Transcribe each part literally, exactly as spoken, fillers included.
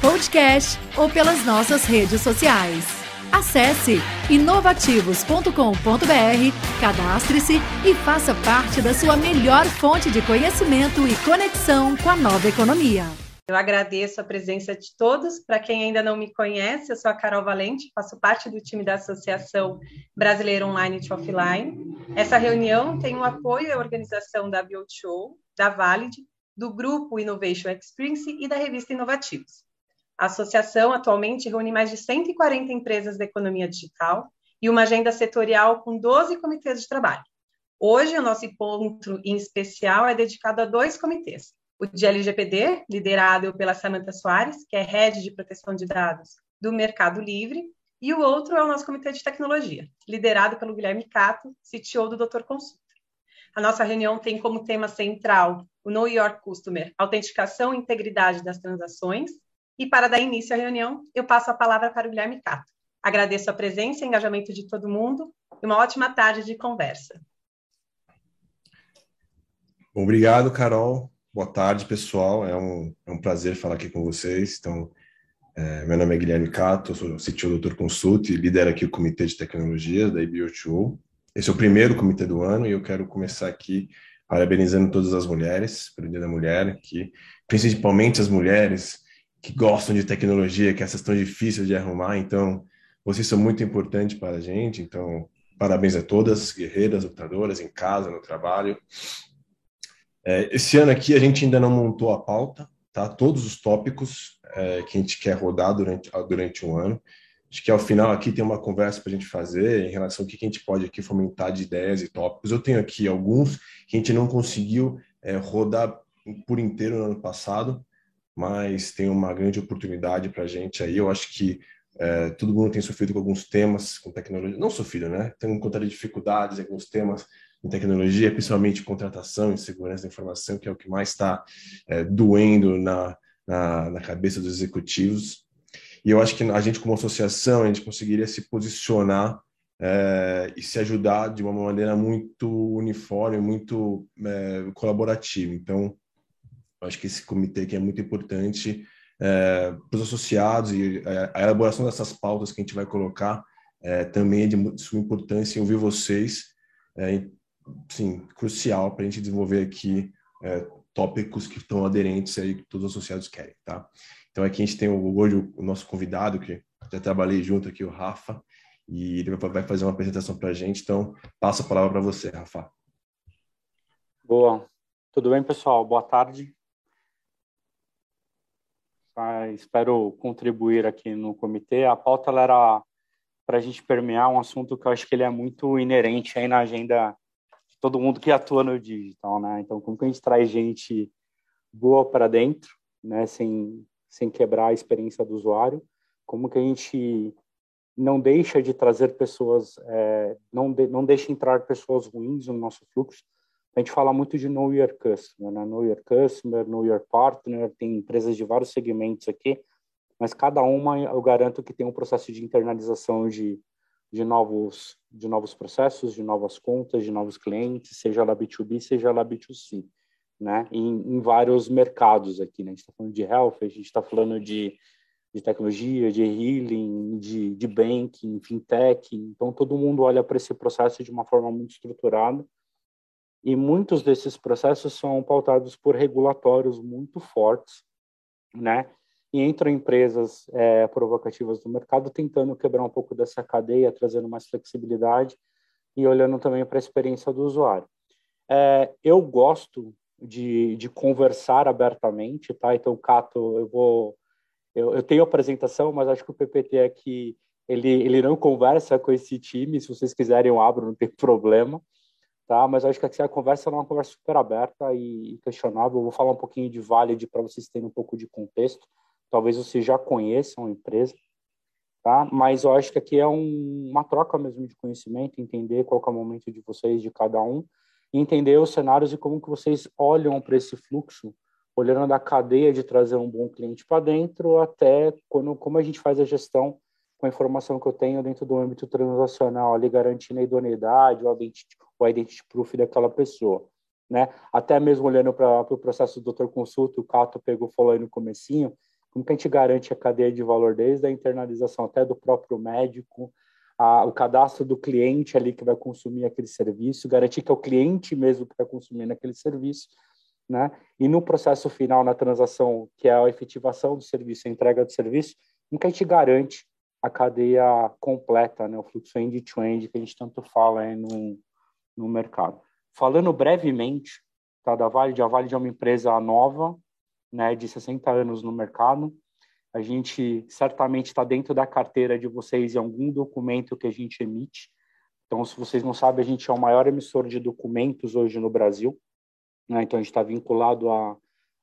podcast ou pelas nossas redes sociais. Acesse inovativos ponto com ponto br, cadastre-se e faça parte da sua melhor fonte de conhecimento e conexão com a nova economia. Eu agradeço a presença de todos. Para quem ainda não me conhece, eu sou a Carol Valente, faço parte do time da Associação Brasileira Online e Offline. Essa reunião tem o apoio e a organização da BioT Show, da Valid, do grupo Innovation Experience e da revista Inovativos. A associação atualmente reúne mais de cento e quarenta empresas da economia digital e uma agenda setorial com doze comitês de trabalho. Hoje, o nosso encontro em especial é dedicado a dois comitês. O de L G P D, liderado pela Samantha Soares, que é Head de Proteção de Dados do Mercado Livre, e o outro é o nosso Comitê de Tecnologia, liderado pelo Guilherme Cato, C T O do doutor Consulta. A nossa reunião tem como tema central o Know Your Customer, autenticação e integridade das transações, e para dar início à reunião, eu passo a palavra para o Guilherme Cato. Agradeço a presença e engajamento de todo mundo, e uma ótima tarde de conversa. Obrigado, Carol. Boa tarde, pessoal. É um, é um prazer falar aqui com vocês. Então, é, meu nome é Guilherme Cato, sou C T O do doutor Consulta e lidero aqui o Comitê de Tecnologia da I B O dois O. Esse é o primeiro comitê do ano e eu quero começar aqui parabenizando todas as mulheres pelo Dia da Mulher, que, principalmente as mulheres que gostam de tecnologia, que essas tão difíceis de arrumar. Então, vocês são muito importantes para a gente. Então, parabéns a todas, guerreiras, lutadoras, em casa, no trabalho. Esse ano aqui a gente ainda não montou a pauta, tá? Todos os tópicos é, que a gente quer rodar durante, durante um ano. Acho que ao final aqui tem uma conversa para a gente fazer em relação ao que a gente pode aqui fomentar de ideias e tópicos. Eu tenho aqui alguns que a gente não conseguiu é, rodar por inteiro no ano passado, mas tem uma grande oportunidade para a gente aí. Eu acho que é, todo mundo tem sofrido com alguns temas, com tecnologia. Não sofrido, né? Tem encontrado dificuldades, alguns temas em tecnologia, principalmente contratação e segurança da informação, que é o que mais está é, doendo na, na, na cabeça dos executivos. E eu acho que a gente, como associação, a gente conseguiria se posicionar é, e se ajudar de uma maneira muito uniforme, muito é, colaborativa. Então, eu acho que esse comitê aqui é muito importante é, para os associados e a, a elaboração dessas pautas que a gente vai colocar é, também é de suma importância. Eu ouvir vocês é, sim, crucial para a gente desenvolver aqui é, tópicos que estão aderentes aí que todos os associados querem, tá? Então aqui a gente tem o, hoje o, o nosso convidado, que já trabalhei junto aqui, o Rafa, e ele vai fazer uma apresentação para a gente, então passo a palavra para você, Rafa. Boa, tudo bem, pessoal? Boa tarde. Ah, espero contribuir aqui no comitê. A pauta ela era para a gente permear um assunto que eu acho que ele é muito inerente aí na agenda todo mundo que atua no digital, né? Então, como que a gente traz gente boa para dentro, né? Sem, sem quebrar a experiência do usuário? Como que a gente não deixa de trazer pessoas, é, não, de, não deixa entrar pessoas ruins no nosso fluxo? A gente fala muito de Know Your Customer, né? Know Your Customer, Know Your Partner, tem empresas de vários segmentos aqui, mas cada uma eu garanto que tem um processo de internalização de de novos, de novos processos, de novas contas, de novos clientes, seja lá B dois B, seja lá B dois C, né? Em, em vários mercados aqui, né? A gente está falando de health, a gente está falando de, de tecnologia, de healing, de, de banking, fintech. Então, todo mundo olha para esse processo de uma forma muito estruturada e muitos desses processos são pautados por regulatórios muito fortes, né? E entram empresas é, provocativas do mercado tentando quebrar um pouco dessa cadeia, trazendo mais flexibilidade e olhando também para a experiência do usuário. É, eu gosto de, de conversar abertamente, tá? Então, Cato, eu vou... Eu, eu tenho apresentação, mas acho que o P P T aqui, ele, ele não conversa com esse time. Se vocês quiserem, eu abro, não tem problema, tá? Mas acho que aqui a conversa é uma conversa super aberta e questionável. Eu vou falar um pouquinho de Valid para vocês terem um pouco de contexto. Talvez vocês já conheçam a empresa, tá? Mas eu acho que aqui é um, uma troca mesmo de conhecimento, entender qual que é o momento de vocês, de cada um, entender os cenários e como que vocês olham para esse fluxo, olhando da cadeia de trazer um bom cliente para dentro até quando, como a gente faz a gestão com a informação que eu tenho dentro do âmbito transacional, ali garantindo a idoneidade, o identity, o identity proof daquela pessoa, né? Até mesmo olhando para o processo do doutor Consulta, o Cato pegou, falou aí no comecinho, como que a gente garante a cadeia de valor desde a internalização até do próprio médico, a, o cadastro do cliente ali que vai consumir aquele serviço, garantir que é o cliente mesmo que está consumindo aquele serviço, né? E no processo final, na transação, que é a efetivação do serviço, a entrega do serviço, como que a gente garante a cadeia completa, né? O fluxo end-to-end que a gente tanto fala aí no, no mercado. Falando brevemente, tá, da Valid, a Valid é uma empresa nova, né, de sessenta anos no mercado. A gente certamente está dentro da carteira de vocês em algum documento que a gente emite. Então, se vocês não sabem, a gente é o maior emissor de documentos hoje no Brasil, né? Então, a gente está vinculado a,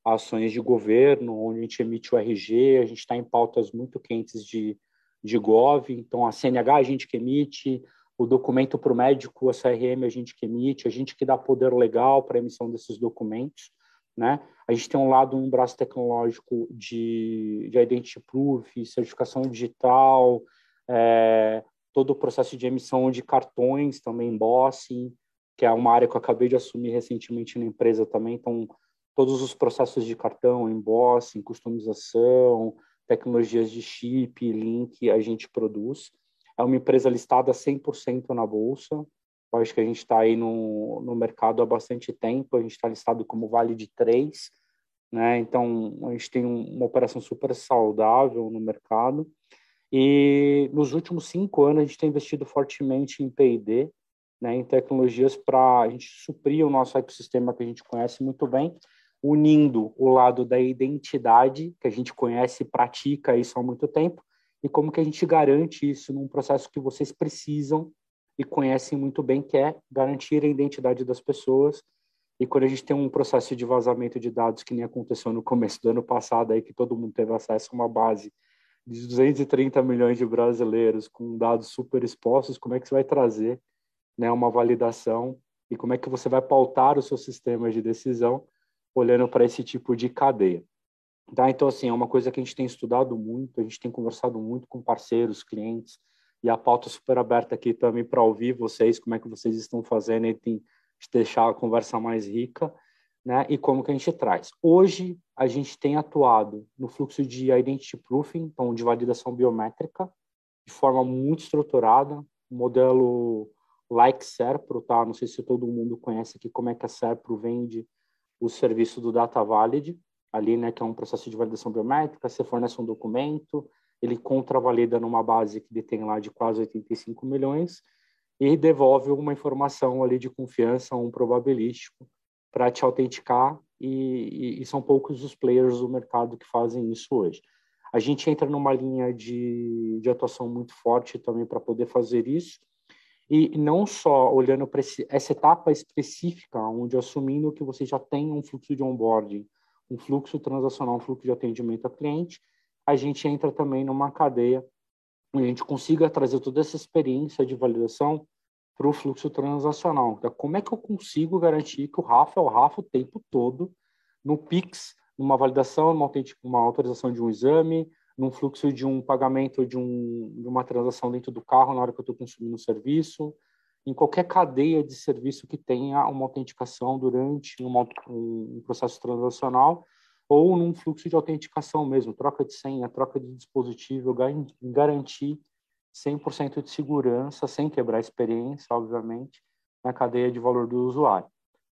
a ações de governo, onde a gente emite o R G, a gente está em pautas muito quentes de de Gov, então a C N H a gente que emite, o documento para o médico, a C R M a gente que emite, a gente que dá poder legal para a emissão desses documentos, né? A gente tem um lado, um braço tecnológico de, de Identity Proof, certificação digital, é, todo o processo de emissão de cartões, também Bacen, que é uma área que eu acabei de assumir recentemente na empresa também, então todos os processos de cartão, em Bacen, customização, tecnologias de chip, link, a gente produz. É uma empresa listada cem por cento na Bolsa. Eu acho que a gente está aí no, no mercado há bastante tempo. A gente está listado como Valid três, né? Então, a gente tem um, uma operação super saudável no mercado. E nos últimos cinco anos, a gente tem investido fortemente em P e D, né? Em tecnologias para a gente suprir o nosso ecossistema que a gente conhece muito bem, unindo o lado da identidade, que a gente conhece e pratica isso há muito tempo, e como que a gente garante isso num processo que vocês precisam e conhecem muito bem, que é garantir a identidade das pessoas. E quando a gente tem um processo de vazamento de dados, que nem aconteceu no começo do ano passado, aí que todo mundo teve acesso a uma base de duzentos e trinta milhões de brasileiros com dados super expostos, como é que você vai trazer, né, uma validação e como é que você vai pautar os seus sistemas de decisão olhando para esse tipo de cadeia, tá? Então, assim, é uma coisa que a gente tem estudado muito, a gente tem conversado muito com parceiros, clientes, e a pauta super aberta aqui também para ouvir vocês, como é que vocês estão fazendo e tem, deixar a conversa mais rica, né? E como que a gente traz. Hoje, a gente tem atuado no fluxo de Identity Proofing, então de validação biométrica, de forma muito estruturada, modelo like Serpro, tá? Não sei se todo mundo conhece aqui como é que a Serpro vende o serviço do Data Valid, ali, né, que é um processo de validação biométrica, você fornece um documento, ele contravalida numa base que detém lá de quase oitenta e cinco milhões e devolve uma informação ali de confiança, um probabilístico, para te autenticar e, e, e são poucos os players do mercado que fazem isso hoje. A gente entra numa linha de, de atuação muito forte também para poder fazer isso. E não só olhando para essa etapa específica, onde assumindo que você já tem um fluxo de onboarding, um fluxo transacional, um fluxo de atendimento a cliente, a gente entra também numa cadeia onde a gente consiga trazer toda essa experiência de validação para o fluxo transacional. Então, como é que eu consigo garantir que o Rafa é o Rafa o tempo todo, no P I X, numa validação, numa uma autorização de um exame, num fluxo de um pagamento, de, um, de uma transação dentro do carro, na hora que eu estou consumindo um serviço, em qualquer cadeia de serviço que tenha uma autenticação durante uma, um processo transacional, ou num fluxo de autenticação mesmo, troca de senha, troca de dispositivo, garantir cem por cento de segurança, sem quebrar a experiência, obviamente, na cadeia de valor do usuário.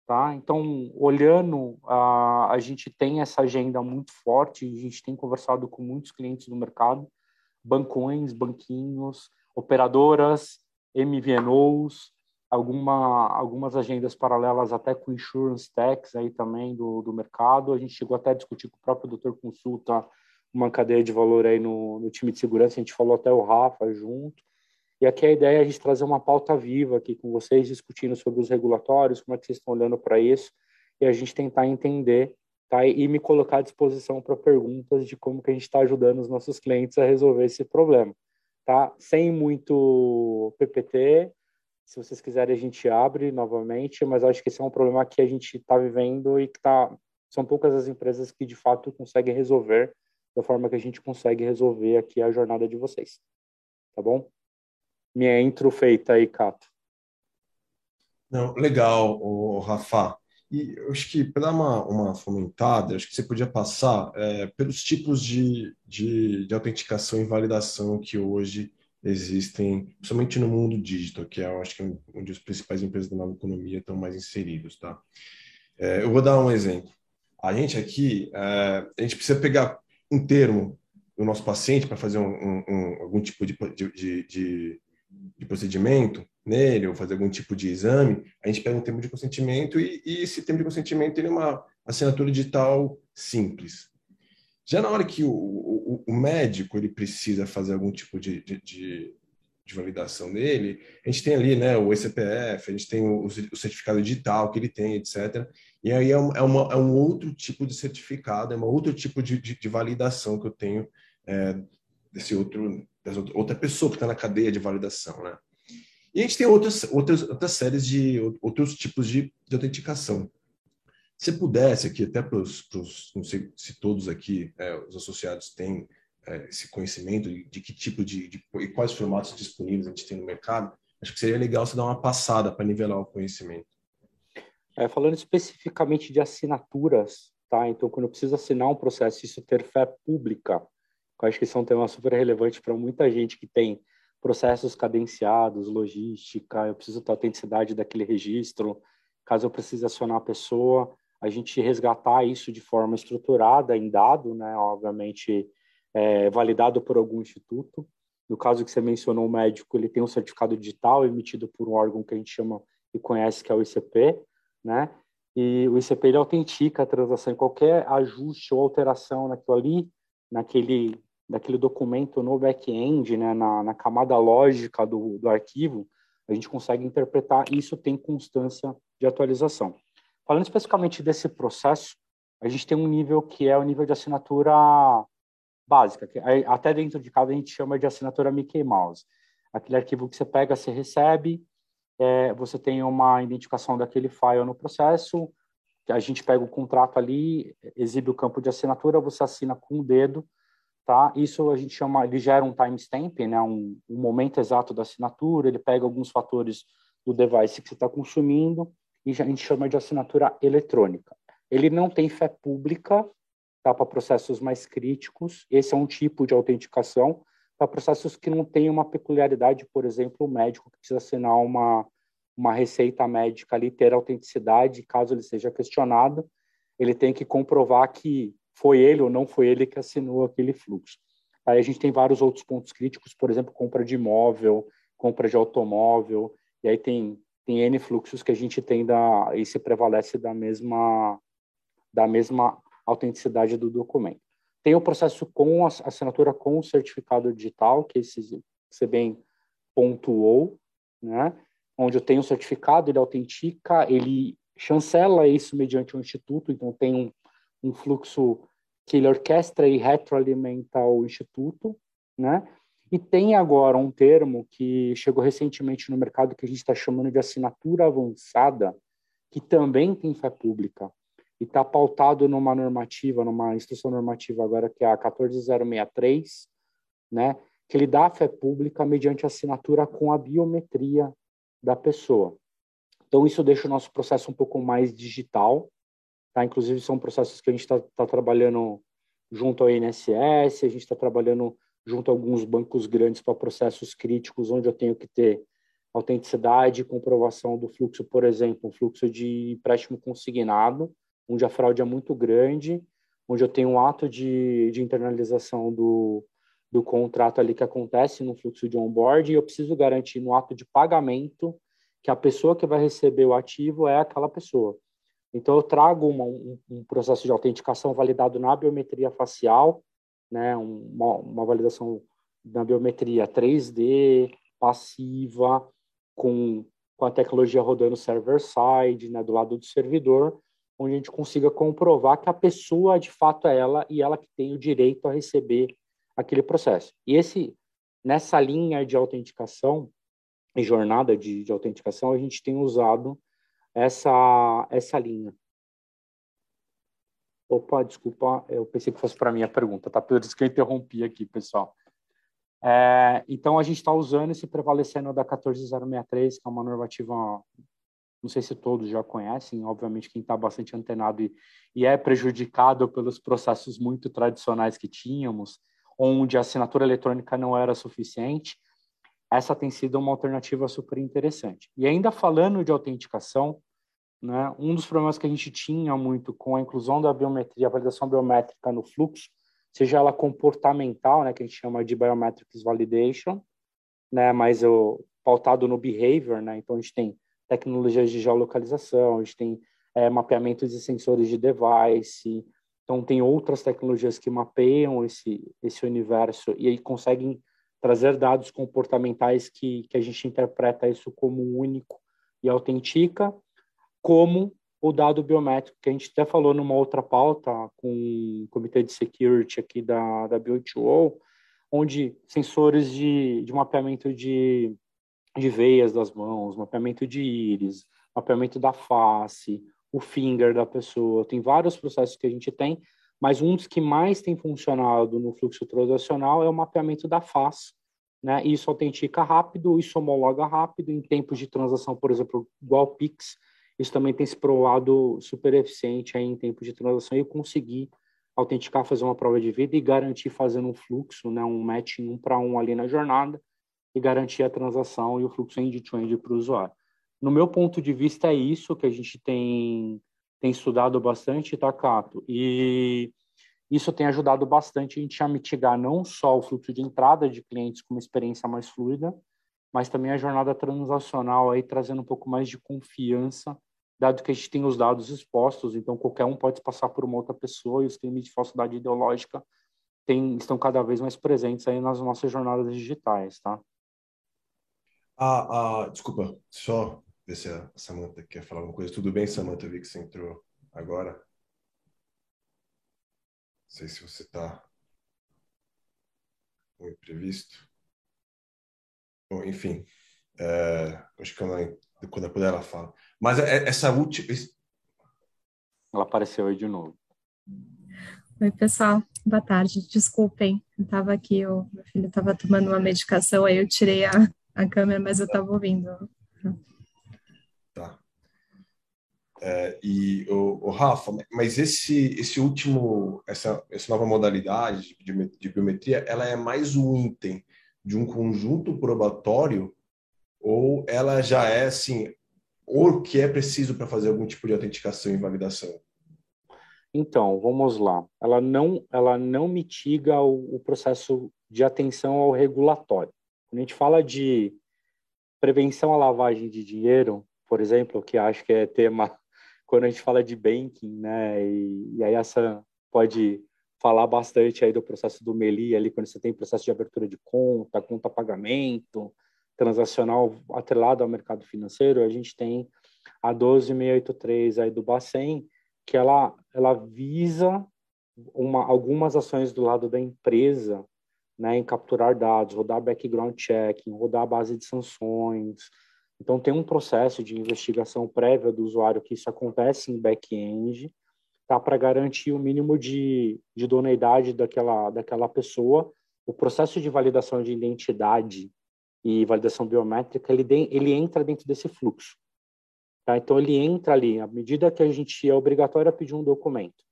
Tá? Então, olhando, a, a gente tem essa agenda muito forte, a gente tem conversado com muitos clientes do mercado, bancões, banquinhos, operadoras, M V N Os, alguma, algumas agendas paralelas até com insurance techs aí também do, do mercado. A gente chegou até a discutir com o próprio doutor Consulta uma cadeia de valor aí no, no time de segurança, a gente falou até o Rafa junto. E aqui a ideia é a gente trazer uma pauta viva aqui com vocês, discutindo sobre os regulatórios, como é que vocês estão olhando para isso, e a gente tentar entender tá? E me colocar à disposição para perguntas de como que a gente está ajudando os nossos clientes a resolver esse problema, tá? Sem muito P P T, se vocês quiserem a gente abre novamente, mas acho que esse é um problema que a gente está vivendo e que tá, são poucas as empresas que de fato conseguem resolver da forma que a gente consegue resolver aqui a jornada de vocês, tá bom? Minha intro feita aí, Cato. Não, legal, o Rafa. E eu acho que para uma, uma fomentada, acho que você podia passar é, pelos tipos de, de, de autenticação e validação que hoje existem, principalmente no mundo digital, que é, eu acho que é onde as principais empresas da nova economia estão mais inseridos, tá? É, eu vou dar um exemplo. A gente aqui, é, a gente precisa pegar um termo do nosso paciente para fazer um, um, um, algum tipo de, de, de, de procedimento nele, ou fazer algum tipo de exame, a gente pega um termo de consentimento e, e esse termo de consentimento ele é uma assinatura digital simples. Já na hora que o, o, o médico ele precisa fazer algum tipo de, de, de, de validação dele, a gente tem ali, né, o I C P-e, a gente tem o, o certificado digital que ele tem, etcétera. E aí é, uma, é um outro tipo de certificado, é um outro tipo de, de, de validação que eu tenho é, desse outro, dessa outra pessoa que está na cadeia de validação, né? E a gente tem outras, outras, outras séries de outros tipos de, de autenticação. Se pudesse aqui, até para os, não sei se todos aqui, é, os associados têm é, esse conhecimento de, de que tipo de, de, e quais formatos disponíveis a gente tem no mercado, acho que seria legal você dar uma passada para nivelar o conhecimento. É, falando especificamente de assinaturas, tá? Então, quando eu preciso assinar um processo, isso ter fé pública, que eu acho que isso é um tema super relevante para muita gente que tem processos cadenciados, logística, eu preciso ter autenticidade daquele registro, caso eu precise acionar a pessoa, a gente resgatar isso de forma estruturada em dado, né, obviamente é, validado por algum instituto. No caso que você mencionou, o médico ele tem um certificado digital emitido por um órgão que a gente chama e conhece que é o I C P, né? E o I C P ele autentica a transação, qualquer ajuste ou alteração naquilo ali, naquele daquele documento no back-end, né, na, na camada lógica do, do arquivo, a gente consegue interpretar e isso tem constância de atualização. Falando especificamente desse processo, a gente tem um nível que é o nível de assinatura básica, que até dentro de casa a gente chama de assinatura Mickey Mouse. Aquele arquivo que você pega, você recebe, é, você tem uma identificação daquele file no processo, a gente pega o contrato ali, exibe o campo de assinatura, você assina com o dedo, tá? Isso a gente chama, ele gera um timestamp, né? um, um momento exato da assinatura, ele pega alguns fatores do device que você está consumindo e a gente chama de assinatura eletrônica. Ele não tem fé pública, tá? Para processos mais críticos, esse é um tipo de autenticação, para processos que não têm uma peculiaridade, por exemplo, o médico que precisa assinar uma, uma receita médica ali, ter autenticidade, caso ele seja questionado, ele tem que comprovar que foi ele ou não foi ele que assinou aquele fluxo. Aí a gente tem vários outros pontos críticos, por exemplo, compra de imóvel, compra de automóvel, e aí tem, tem N fluxos que a gente tem da, e se prevalece da mesma, da mesma autenticidade do documento. Tem o processo com a assinatura com o certificado digital, que esse você bem pontuou, né? Onde eu tenho o certificado, ele autentica, ele chancela isso mediante um instituto, então tem um um fluxo que ele orquestra e retroalimenta o instituto, né? E tem agora um termo que chegou recentemente no mercado que a gente está chamando de assinatura avançada, que também tem fé pública e está pautado numa normativa, numa instrução normativa agora que é a quatorze mil e sessenta e três, né? Que ele dá fé pública mediante assinatura com a biometria da pessoa. Então, isso deixa o nosso processo um pouco mais digital, tá? Inclusive, são processos que a gente está tá trabalhando junto ao I N S S, a gente está trabalhando junto a alguns bancos grandes para processos críticos, onde eu tenho que ter autenticidade e comprovação do fluxo, por exemplo, um fluxo de empréstimo consignado, onde a fraude é muito grande, onde eu tenho um ato de, de internalização do, do contrato ali que acontece no fluxo de onboard, e eu preciso garantir no ato de pagamento que a pessoa que vai receber o ativo é aquela pessoa. Então, eu trago uma, um, um processo de autenticação validado na biometria facial, né? uma, uma validação na biometria três D, passiva, com, com a tecnologia rodando server-side, né? Do lado do servidor, onde a gente consiga comprovar que a pessoa, de fato, é ela e ela que tem o direito a receber aquele processo. E esse, nessa linha de autenticação e jornada de, de autenticação, a gente tem usado essa, essa linha. Opa, desculpa, eu pensei que fosse para mim a pergunta, tá? Por isso que eu interrompi aqui, pessoal. É, então, a gente está usando esse prevalecendo da quatorze mil e sessenta e três, que é uma normativa, não sei se todos já conhecem, obviamente quem está bastante antenado e, e é prejudicado pelos processos muito tradicionais que tínhamos, onde a assinatura eletrônica não era suficiente, essa tem sido uma alternativa super interessante. E ainda falando de autenticação, né, um dos problemas que a gente tinha muito com a inclusão da biometria, a validação biométrica no fluxo, seja ela comportamental, né, que a gente chama de Biometrics Validation, né, mas o, pautado no behavior, né, então a gente tem tecnologias de geolocalização, a gente tem é, mapeamento de sensores de device, então tem outras tecnologias que mapeiam esse, esse universo e aí conseguem trazer dados comportamentais que, que a gente interpreta isso como único e autentica, como o dado biométrico, que a gente até falou numa outra pauta com o Comitê de Security aqui da, da B I O T O, onde sensores de, de mapeamento de, de veias das mãos, mapeamento de íris, mapeamento da face, o finger da pessoa, tem vários processos que a gente tem, mas um dos que mais tem funcionado no fluxo transacional é o mapeamento da face, né? Isso autentica rápido, isso homologa rápido, em tempos de transação, por exemplo, igual ao PIX, isso também tem se provado super eficiente aí em tempo de transação e eu consegui autenticar, fazer uma prova de vida e garantir fazendo um fluxo, né, um matching um para um ali na jornada e garantir a transação e o fluxo end-to-end para o usuário. No meu ponto de vista é isso que a gente tem, tem estudado bastante, tá, Cato? E isso tem ajudado bastante a gente a mitigar não só o fluxo de entrada de clientes com uma experiência mais fluida, mas também a jornada transacional aí trazendo um pouco mais de confiança dado que a gente tem os dados expostos, então qualquer um pode passar por uma outra pessoa e os crimes de falsidade ideológica tem, estão cada vez mais presentes aí nas nossas jornadas digitais, tá? Ah, ah desculpa, só ver se a Samantha quer falar alguma coisa. Tudo bem, Samantha? Eu vi que você entrou agora. Não sei se você está com imprevisto. Bom, enfim, é, acho que ela, quando eu puder ela fala. Mas essa última... Ela apareceu aí de novo. Oi, pessoal. Boa tarde. Desculpem. Eu estava aqui, eu, meu filho estava tomando uma medicação, aí eu tirei a, a câmera, mas eu estava ouvindo. Tá. É, e, o, o Rafa, mas esse, esse último, essa, essa nova modalidade de, de biometria, ela é mais um item de um conjunto probatório ou ela já é, assim... ou o que é preciso para fazer algum tipo de autenticação e validação? Então, vamos lá. Ela não, ela não mitiga o, o processo de atenção ao regulatório. Quando a gente fala de prevenção à lavagem de dinheiro, por exemplo, que acho que é tema quando a gente fala de banking, né? E, e aí essa pode falar bastante aí do processo do M E L I, ali, quando você tem processo de abertura de conta, conta pagamento, transacional atrelado ao mercado financeiro, a gente tem a doze mil seiscentos e oitenta e três aí do Bacen, que ela, ela visa uma, algumas ações do lado da empresa, né, em capturar dados, rodar background checking, rodar a base de sanções. Então, tem um processo de investigação prévia do usuário que isso acontece em back-end, tá, para garantir o mínimo de, de idoneidade daquela, daquela pessoa. O processo de validação de identidade e validação biométrica, ele, de, ele entra dentro desse fluxo. Tá? Então, ele entra ali, à medida que a gente é obrigatório a pedir um documento,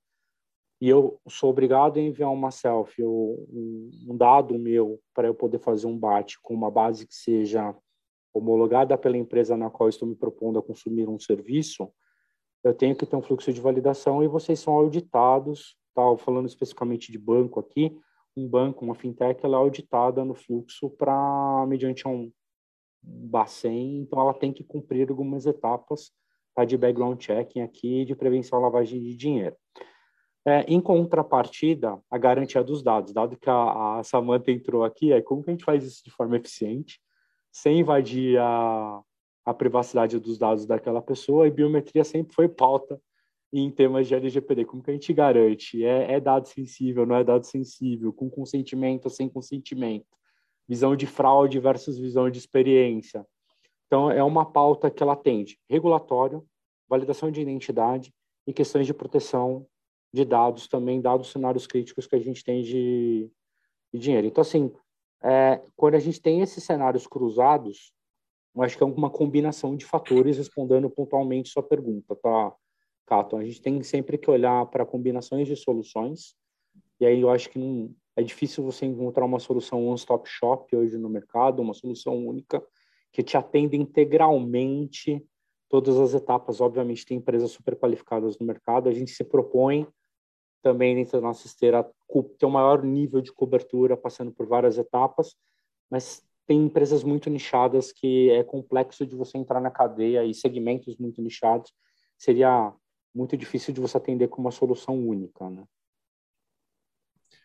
e eu sou obrigado a enviar uma selfie, ou um, um dado meu, para eu poder fazer um B A T com uma base que seja homologada pela empresa na qual estou me propondo a consumir um serviço, eu tenho que ter um fluxo de validação, e vocês são auditados, tá? Falando especificamente de banco aqui, um banco, uma fintech, ela é auditada no fluxo para mediante um Bacen, então ela tem que cumprir algumas etapas, tá, de background checking aqui, de prevenção à lavagem de dinheiro. É, em contrapartida, a garantia dos dados, dado que a, a Samantha entrou aqui, é como que a gente faz isso de forma eficiente, sem invadir a, a privacidade dos dados daquela pessoa, e biometria sempre foi pauta em temas de L G P D, como que a gente garante? É, é dado sensível, não é dado sensível, com consentimento ou sem consentimento, visão de fraude versus visão de experiência. Então, é uma pauta que ela atende regulatório, validação de identidade e questões de proteção de dados também, dados cenários críticos que a gente tem de, de dinheiro. Então, assim, é, quando a gente tem esses cenários cruzados, eu acho que é uma combinação de fatores, respondendo pontualmente sua pergunta, tá, Cato? A gente tem sempre que olhar para combinações de soluções, e aí eu acho que não, é difícil você encontrar uma solução one-stop shop hoje no mercado, uma solução única que te atenda integralmente todas as etapas. Obviamente, tem empresas super qualificadas no mercado. A gente se propõe também, dentro da nossa esteira, ter o maior nível de cobertura, passando por várias etapas, mas tem empresas muito nichadas que é complexo de você entrar na cadeia, e segmentos muito nichados seria muito difícil de você atender com uma solução única, né?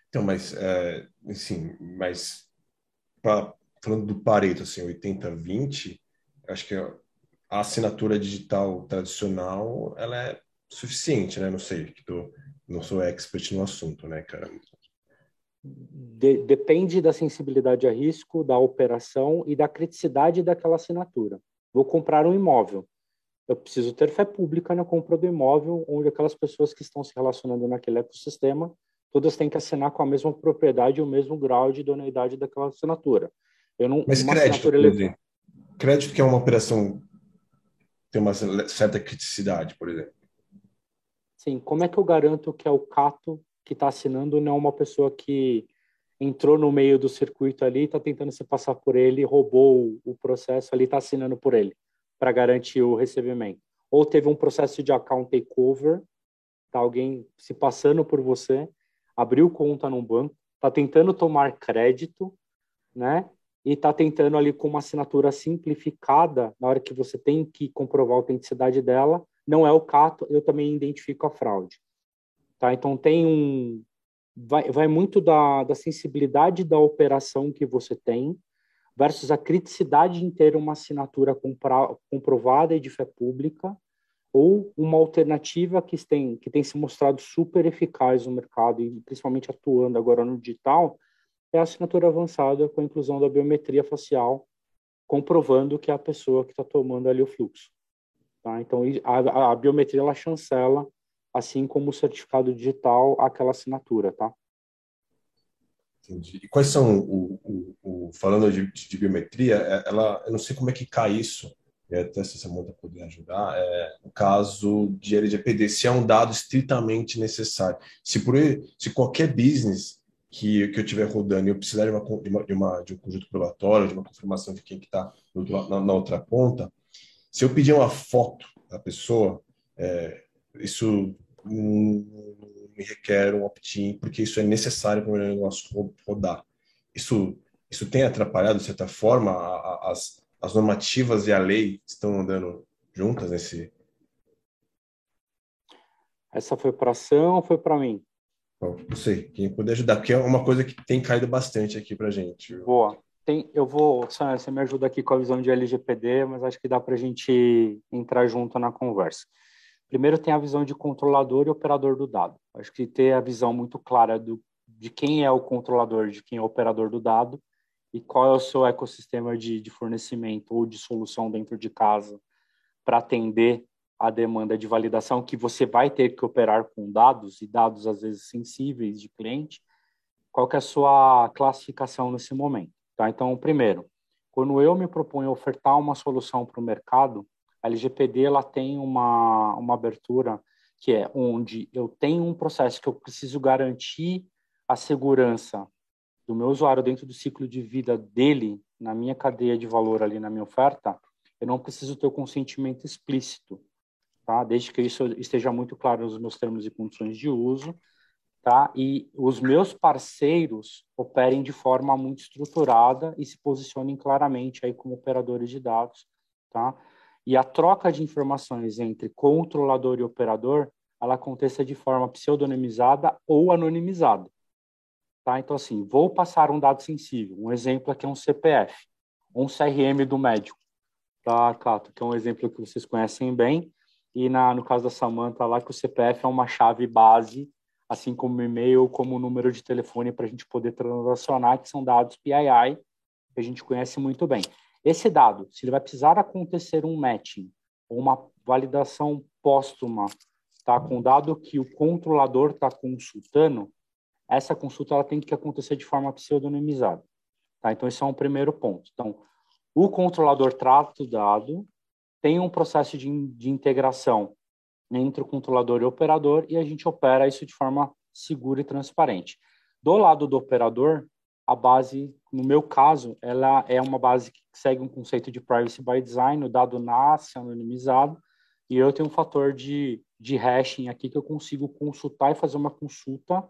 Então, mas, é, assim, mas pra, falando do Pareto, assim, oitenta a vinte, acho que a assinatura digital tradicional, ela é suficiente, né? Não sei, que tô, não sou expert no assunto, né, cara? De, depende da sensibilidade a risco, da operação e da criticidade daquela assinatura. Vou comprar um imóvel. Eu preciso ter fé pública na compra do imóvel, onde aquelas pessoas que estão se relacionando naquele ecossistema todas têm que assinar com a mesma propriedade e o mesmo grau de idoneidade daquela assinatura. Eu não, Mas crédito, ele... crédito que é uma operação tem uma certa criticidade, por exemplo. Sim, como é que eu garanto que é o Cato que está assinando, não é uma pessoa que entrou no meio do circuito ali, está tentando se passar por ele, roubou o processo ali, está assinando por ele, para garantir o recebimento? Ou teve um processo de account takeover, tá alguém se passando por você, abriu conta num banco, está tentando tomar crédito, né? E está tentando ali com uma assinatura simplificada, na hora que você tem que comprovar a autenticidade dela, não é o Cato, eu também identifico a fraude. Tá? Então, tem um... Vai, vai muito da, da sensibilidade da operação que você tem versus a criticidade em ter uma assinatura compra, comprovada e de fé pública, ou uma alternativa que tem, que tem se mostrado super eficaz no mercado, e principalmente atuando agora no digital, é a assinatura avançada com a inclusão da biometria facial, comprovando que é a pessoa que está tomando ali o fluxo. Tá? Então, a, a biometria, ela chancela, assim como o certificado digital, aquela assinatura, tá? Entendi. E quais são, o, o, o, falando de, de biometria, ela, eu não sei como é que cai isso, e até se a Samantha puder ajudar, é, no caso de L G P D, se é um dado estritamente necessário. Se, por, se qualquer business... Que, que eu estiver rodando e eu precisar de, uma, de, uma, de, uma, de um conjunto probatório, de uma confirmação de quem que está na, na outra ponta, se eu pedir uma foto da pessoa, é, isso hum, me requer um opt-in, porque isso é necessário para o meu negócio rodar. Isso, isso tem atrapalhado, de certa forma, a, a, as, as normativas e a lei estão andando juntas nesse... Essa foi para ação ou foi para mim? Não sei, quem puder ajudar, porque é uma coisa que tem caído bastante aqui pra gente. Boa. Tem, eu vou, Sam, você me ajuda aqui com a visão de L G P D, mas acho que dá pra gente entrar junto na conversa. Primeiro tem a visão de controlador e operador do dado. Acho que ter a visão muito clara do, de quem é o controlador, de quem é o operador do dado e qual é o seu ecossistema de, de fornecimento ou de solução dentro de casa para atender a demanda de validação que você vai ter que operar com dados, e dados às vezes sensíveis de cliente. Qual que é a sua classificação nesse momento? Tá? Então, primeiro, quando eu me proponho ofertar uma solução para o mercado, a L G P D ela tem uma, uma abertura que é onde eu tenho um processo que eu preciso garantir a segurança do meu usuário dentro do ciclo de vida dele, na minha cadeia de valor ali, na minha oferta. Eu não preciso ter o consentimento explícito. Tá? Desde que isso esteja muito claro nos meus termos e condições de uso, tá? E os meus parceiros operem de forma muito estruturada e se posicionem claramente aí como operadores de dados, tá? E a troca de informações entre controlador e operador, ela aconteça de forma pseudonimizada ou anonimizada, tá? Então, assim, vou passar um dado sensível, um exemplo aqui é um C P F, um C R M do médico, tá, Cato? Que é um exemplo que vocês conhecem bem. e na, no caso da Samantha lá, que o C P F é uma chave base, assim como o e-mail, como o número de telefone para a gente poder transacionar, que são dados P I I, que a gente conhece muito bem. Esse dado, se ele vai precisar acontecer um matching, ou uma validação póstuma, tá, com o dado que o controlador está consultando, essa consulta ela tem que acontecer de forma pseudonimizada. Tá? Então, esse é um primeiro ponto. Então, o controlador trata o dado, tem um processo de, de integração entre o controlador e o operador, e a gente opera isso de forma segura e transparente. Do lado do operador, a base, no meu caso, ela é uma base que segue um conceito de privacy by design, o dado nasce anonimizado, e eu tenho um fator de, de hashing aqui que eu consigo consultar e fazer uma consulta,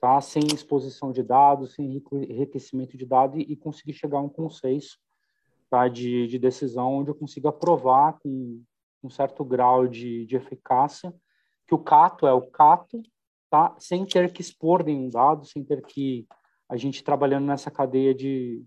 tá? Sem exposição de dados, sem enriquecimento de dados, e, e conseguir chegar a um consenso, tá? de, de decisão, onde eu consigo aprovar com um certo grau de, de eficácia que o Cato é o Cato, tá? Sem ter que expor nenhum dado, sem ter que... a gente trabalhando nessa cadeia de,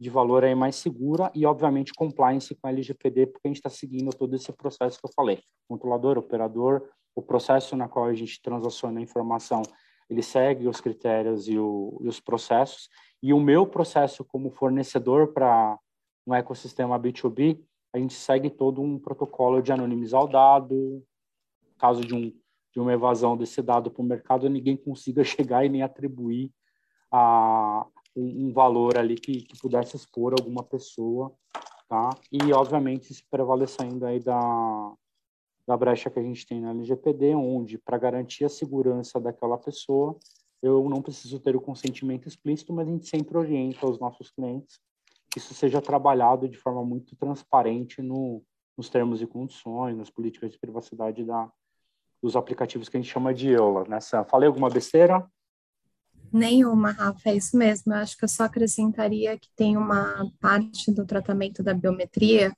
de valor aí mais segura e, obviamente, compliance com a L G P D, porque a gente está seguindo todo esse processo que eu falei. Controlador, operador, o processo na qual a gente transaciona a informação, ele segue os critérios e, o, e os processos. E o meu processo como fornecedor para um ecossistema B dois B, a gente segue todo um protocolo de anonimizar o dado, caso de, um, de uma evasão desse dado para o mercado, ninguém consiga chegar e nem atribuir A, um, um valor ali que, que pudesse expor alguma pessoa, tá? E, obviamente, se prevalecendo aí da, da brecha que a gente tem na L G P D, onde, para garantir a segurança daquela pessoa, eu não preciso ter o consentimento explícito, mas a gente sempre orienta os nossos clientes que isso seja trabalhado de forma muito transparente no, nos termos e condições, nas políticas de privacidade da, dos aplicativos que a gente chama de EULA, né, Sam? Falei alguma besteira? Nenhuma, Rafa, é isso mesmo. Eu acho que eu só acrescentaria que tem uma parte do tratamento da biometria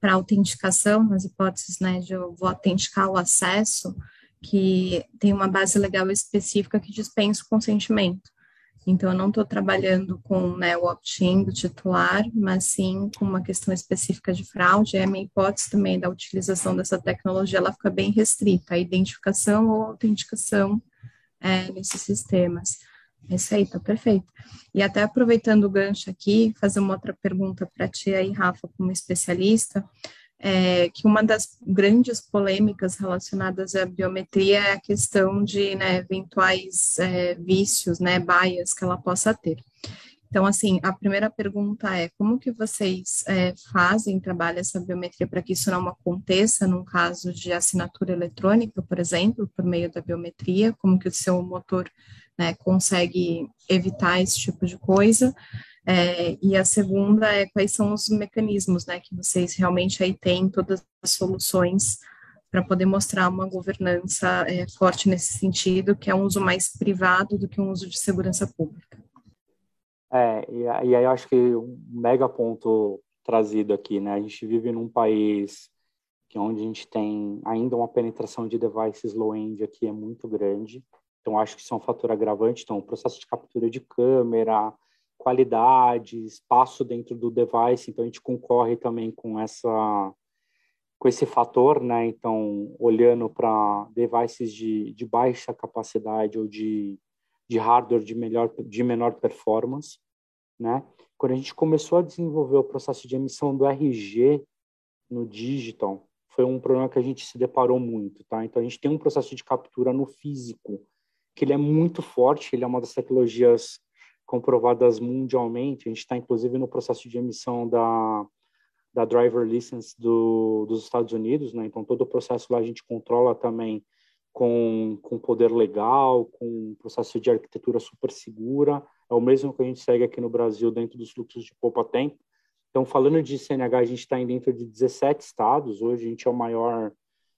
para autenticação, nas hipóteses, né, de eu vou autenticar o acesso, que tem uma base legal específica que dispensa o consentimento. Então, eu não estou trabalhando com, né, o opt-in do titular, mas sim com uma questão específica de fraude. E a minha hipótese também da utilização dessa tecnologia, ela fica bem restrita, a identificação ou autenticação é, nesses sistemas. É isso aí, tá perfeito. E até aproveitando o gancho aqui, fazer uma outra pergunta para ti aí, Rafa, como especialista, é que uma das grandes polêmicas relacionadas à biometria é a questão de, né, eventuais é, vícios, né, bias que ela possa ter. Então, assim, a primeira pergunta é, como que vocês é, fazem, trabalham essa biometria para que isso não aconteça num caso de assinatura eletrônica, por exemplo, por meio da biometria, como que o seu motor, né, consegue evitar esse tipo de coisa? É, e a segunda é quais são os mecanismos, né, que vocês realmente aí têm todas as soluções para poder mostrar uma governança é, forte nesse sentido, que é um uso mais privado do que um uso de segurança pública. É, e aí eu acho que um mega ponto trazido aqui, né? A gente vive num país que onde a gente tem ainda uma penetração de devices low-end aqui é muito grande, então acho que isso é um fator agravante. Então, o processo de captura de câmera, qualidade, espaço dentro do device, então a gente concorre também com, essa, com esse fator, né? Então, olhando para devices de, de baixa capacidade ou de de hardware de, melhor, de menor performance, né? Quando a gente começou a desenvolver o processo de emissão do R G no digital, foi um problema que a gente se deparou muito, tá? Então, a gente tem um processo de captura no físico, que ele é muito forte, ele é uma das tecnologias comprovadas mundialmente, a gente está, inclusive, no processo de emissão da, da driver license do, dos Estados Unidos, né? Então, todo o processo lá a gente controla também com, com poder legal, com processo de arquitetura super segura, é o mesmo que a gente segue aqui no Brasil dentro dos fluxos de poupa-tempo. Então, falando de C N H, a gente está dentro de dezessete estados, hoje a gente é o maior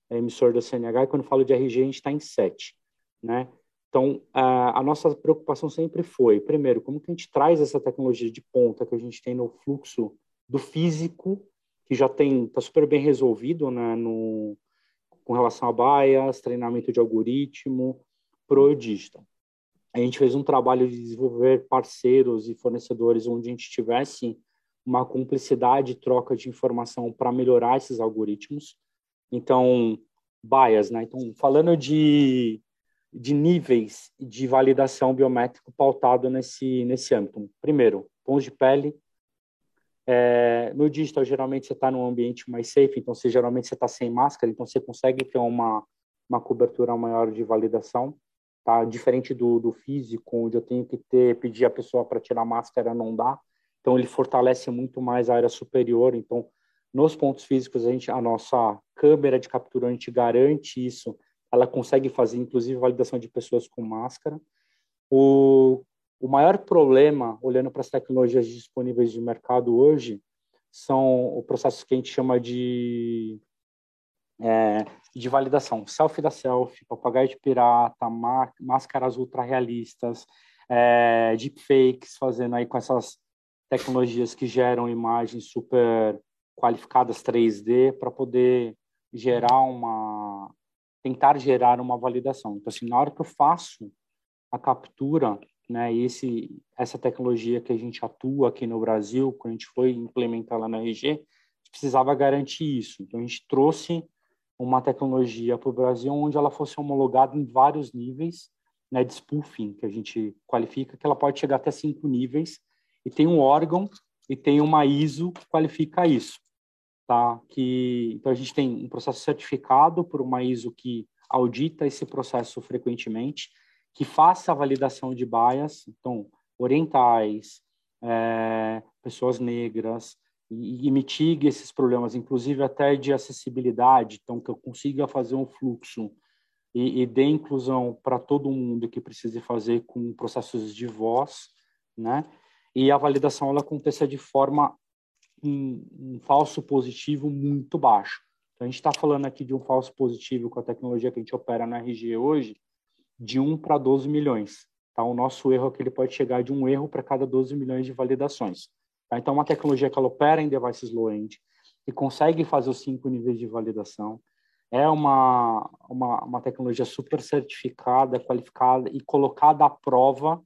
emissor da C N H, e quando falo de R G, a gente está em sete, né? Então, a, a nossa preocupação sempre foi, primeiro, como que a gente traz essa tecnologia de ponta que a gente tem no fluxo do físico, que já tem, está super bem resolvido, né, no... com relação a bias, treinamento de algoritmo, pro digital. A gente fez um trabalho de desenvolver parceiros e fornecedores onde a gente tivesse uma cumplicidade e troca de informação para melhorar esses algoritmos. Então, bias, né? Então, falando de, de níveis de validação biométrica pautado nesse, nesse âmbito. Primeiro, tons de pele. É, no digital, geralmente, você está num ambiente mais safe, então, você, geralmente, você está sem máscara, então, você consegue ter uma, uma cobertura maior de validação, tá? Diferente do, do físico, onde eu tenho que ter, pedir a pessoa para tirar a máscara, não dá. Então, ele fortalece muito mais a área superior. Então, nos pontos físicos, a, gente, a nossa câmera de captura, a gente garante isso. Ela consegue fazer, inclusive, validação de pessoas com máscara. O, o maior problema, olhando para as tecnologias disponíveis de mercado hoje, são o processo que a gente chama de, é, de validação. Selfie da selfie, papagaio de pirata, má, máscaras ultra-realistas, é, deepfakes, fazendo aí com essas tecnologias que geram imagens super qualificadas três D para poder gerar uma... tentar gerar uma validação. Então, assim, na hora que eu faço a captura, né, esse, essa tecnologia que a gente atua aqui no Brasil, quando a gente foi implementar lá na R G, a gente precisava garantir isso. Então, a gente trouxe uma tecnologia para o Brasil onde ela fosse homologada em vários níveis, né, de spoofing, que a gente qualifica, que ela pode chegar até cinco níveis, e tem um órgão e tem uma I S O que qualifica isso, tá? Que, então, a gente tem um processo certificado por uma I S O que audita esse processo frequentemente, que faça a validação de bias, então, orientais, é, pessoas negras, e, e mitigue esses problemas, inclusive até de acessibilidade, então, que eu consiga fazer um fluxo e, e dê inclusão para todo mundo que precise fazer com processos de voz, né? E a validação ela aconteça de forma em um falso positivo muito baixo. Então, a gente está falando aqui de um falso positivo com a tecnologia que a gente opera na R G hoje, de um para doze milhões. Tá? O nosso erro é que ele pode chegar de um erro para cada doze milhões de validações. Tá? Então, uma tecnologia que ela opera em devices low-end e consegue fazer os cinco níveis de validação, é uma, uma, uma tecnologia super certificada, qualificada e colocada à prova.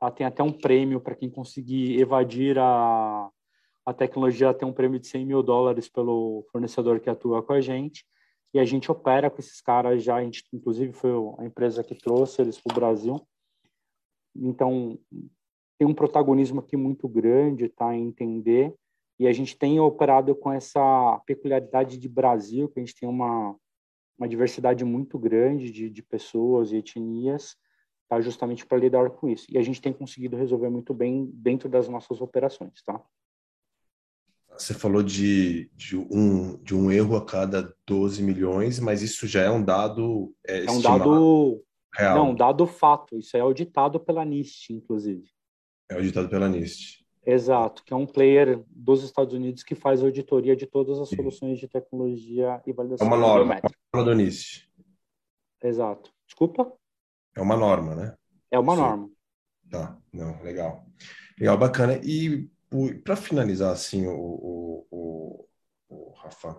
Ela tem até um prêmio para quem conseguir evadir a, a tecnologia, ela tem um prêmio de cem mil dólares pelo fornecedor que atua com a gente. E a gente opera com esses caras já, a gente, inclusive foi a empresa que trouxe eles para o Brasil. Então, tem um protagonismo aqui muito grande, tá, em entender. E a gente tem operado com essa peculiaridade de Brasil, que a gente tem uma, uma diversidade muito grande de, de pessoas e etnias, tá, justamente para lidar com isso. E a gente tem conseguido resolver muito bem dentro das nossas operações, tá? Você falou de, de, um, de um erro a cada doze milhões, mas isso já é um dado é, é um dado real. Não, um dado fato. Isso é auditado pela NIST, inclusive. É auditado pela NIST. Exato, que é um player dos Estados Unidos que faz auditoria de todas as soluções de tecnologia e validação. É uma norma, é uma norma da NIST. Exato. Desculpa? É uma norma, né? É uma Sim. norma. Tá, não, legal. Legal, bacana. E para finalizar, assim, o, o, o, o Rafa,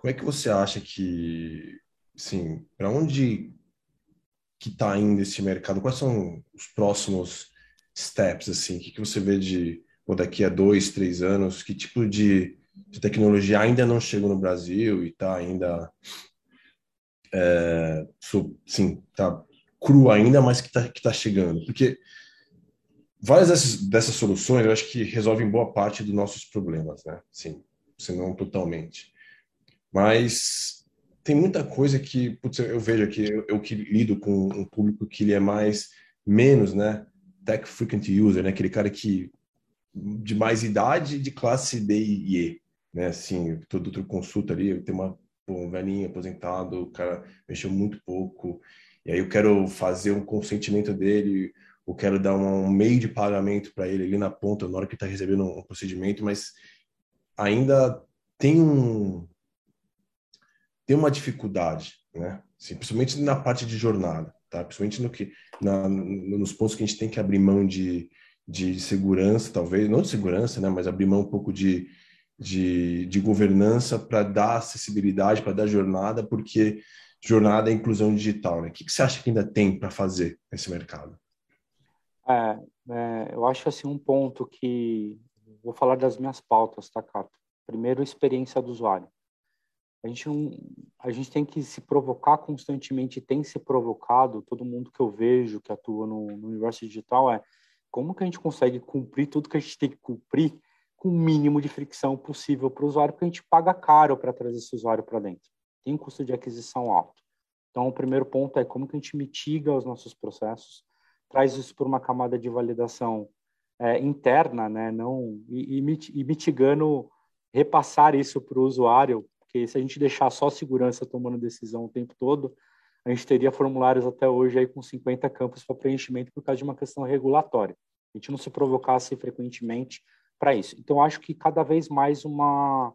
como é que você acha que, assim, para onde que está indo esse mercado? Quais são os próximos steps, assim? O que, que você vê de, ou daqui a dois, três anos? Que tipo de, de tecnologia ainda não chegou no Brasil e está ainda, é, sub, sim, tá cru ainda, mas que está que tá chegando. Porque várias dessas, dessas soluções, eu acho que resolvem boa parte dos nossos problemas, né? Sim, se não totalmente. Mas tem muita coisa que, putz, eu vejo aqui, eu, eu que lido com um público que ele é mais, menos, né? Tech frequent user, né? Aquele cara que, de mais idade, de classe D e E, né? Assim, todo outro consulta ali, tem uma, pô, um velhinho aposentado, o cara mexeu muito pouco. E aí eu quero fazer um consentimento dele, eu quero dar um meio de pagamento para ele ali na ponta, na hora que está recebendo um procedimento, mas ainda tem, um, tem uma dificuldade, né? Assim, principalmente na parte de jornada, tá? Principalmente no que, na, nos pontos que a gente tem que abrir mão de, de segurança, talvez, não de segurança, né? Mas abrir mão um pouco de, de, de governança para dar acessibilidade, para dar jornada, porque... jornada e inclusão digital, né? O que você acha que ainda tem para fazer nesse mercado? É, é, eu acho assim um ponto que... Vou falar das minhas pautas, tá, Cato? Primeiro, experiência do usuário. A gente, a gente tem que se provocar constantemente, tem se provocado, todo mundo que eu vejo que atua no, no universo digital é como que a gente consegue cumprir tudo que a gente tem que cumprir com o mínimo de fricção possível para o usuário, porque a gente paga caro para trazer esse usuário para dentro. Tem um custo de aquisição alto. Então, o primeiro ponto é como que a gente mitiga os nossos processos, traz isso por uma camada de validação é, interna, né? Não, e, e mitigando, repassar isso para o usuário, porque se a gente deixar só segurança tomando decisão o tempo todo, a gente teria formulários até hoje aí com cinquenta campos para preenchimento por causa de uma questão regulatória. A gente não se provocasse frequentemente para isso. Então, acho que cada vez mais uma...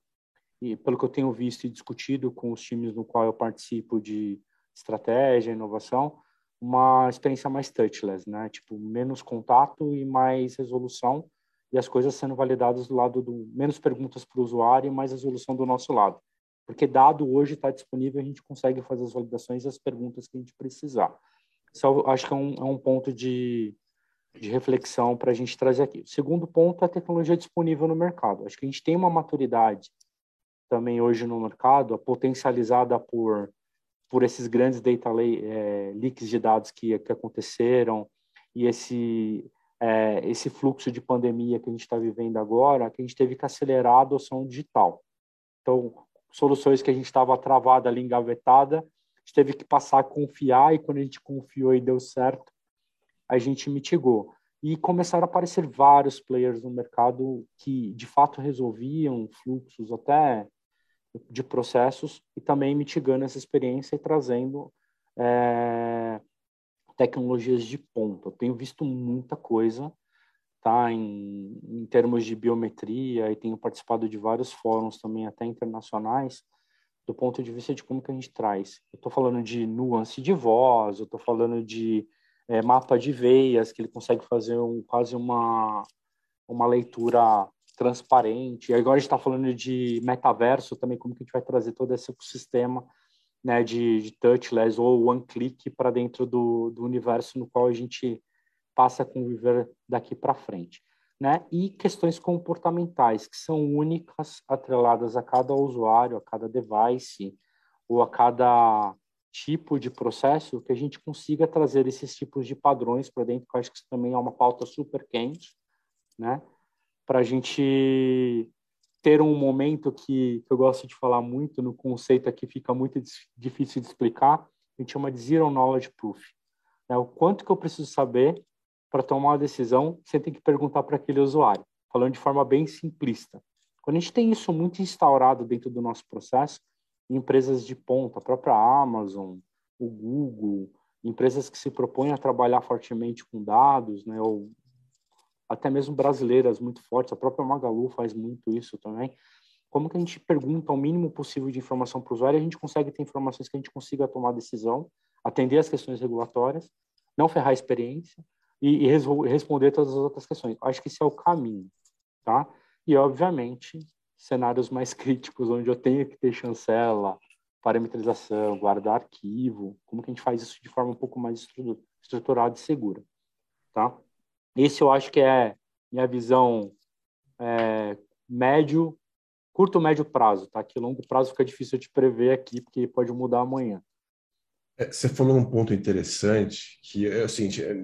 E pelo que eu tenho visto e discutido com os times no qual eu participo de estratégia, inovação, uma experiência mais touchless, né? Tipo, menos contato e mais resolução, e as coisas sendo validadas do lado do... Menos perguntas para o usuário e mais resolução do nosso lado. Porque dado hoje está disponível, a gente consegue fazer as validações e as perguntas que a gente precisar. Isso eu acho que é um, é um ponto de, de reflexão para a gente trazer aqui. O segundo ponto é a tecnologia disponível no mercado. Acho que a gente tem uma maturidade também hoje no mercado, potencializada por, por esses grandes data é, leaks de dados que, que aconteceram e esse, é, esse fluxo de pandemia que a gente está vivendo agora, que a gente teve que acelerar a adoção digital. Então, soluções que a gente estava travada ali, engavetada, a gente teve que passar a confiar, e quando a gente confiou e deu certo, a gente mitigou. E começaram a aparecer vários players no mercado que, de fato, resolviam fluxos até de processos e também mitigando essa experiência e trazendo é, tecnologias de ponta. Eu tenho visto muita coisa, tá, em, em termos de biometria, e tenho participado de vários fóruns também, até internacionais, do ponto de vista de como que a gente traz. Eu estou falando de nuance de voz, eu estou falando de é, mapa de veias, que ele consegue fazer um, quase uma, uma leitura transparente. E agora a gente está falando de metaverso também, como que a gente vai trazer todo esse ecossistema, né, de, de touchless ou one click para dentro do, do universo no qual a gente passa a conviver daqui para frente, né? E questões comportamentais, que são únicas, atreladas a cada usuário, a cada device ou a cada tipo de processo, que a gente consiga trazer esses tipos de padrões para dentro, que eu acho que isso também é uma pauta super quente, né? Para a gente ter um momento que, que eu gosto de falar muito no conceito aqui, fica muito difícil de explicar, a gente chama de zero knowledge proof. Né? O quanto que eu preciso saber para tomar uma decisão, você tem que perguntar para aquele usuário, falando de forma bem simplista. Quando a gente tem isso muito instaurado dentro do nosso processo, empresas de ponta, a própria Amazon, o Google, empresas que se propõem a trabalhar fortemente com dados, né, ou até mesmo brasileiras muito fortes, a própria Magalu faz muito isso também. Como que a gente pergunta o mínimo possível de informação para o usuário e a gente consegue ter informações que a gente consiga tomar decisão, atender as questões regulatórias, não ferrar a experiência, e responder todas as outras questões. Acho que esse é o caminho, tá? E, obviamente, cenários mais críticos, onde eu tenho que ter chancela, parametrização, guardar arquivo, como que a gente faz isso de forma um pouco mais estruturada e segura, tá? Esse eu acho que é minha visão é, médio, curto, médio prazo, tá? Que longo prazo fica difícil de prever aqui, porque pode mudar amanhã. Você falou um ponto interessante, que é o seguinte... É...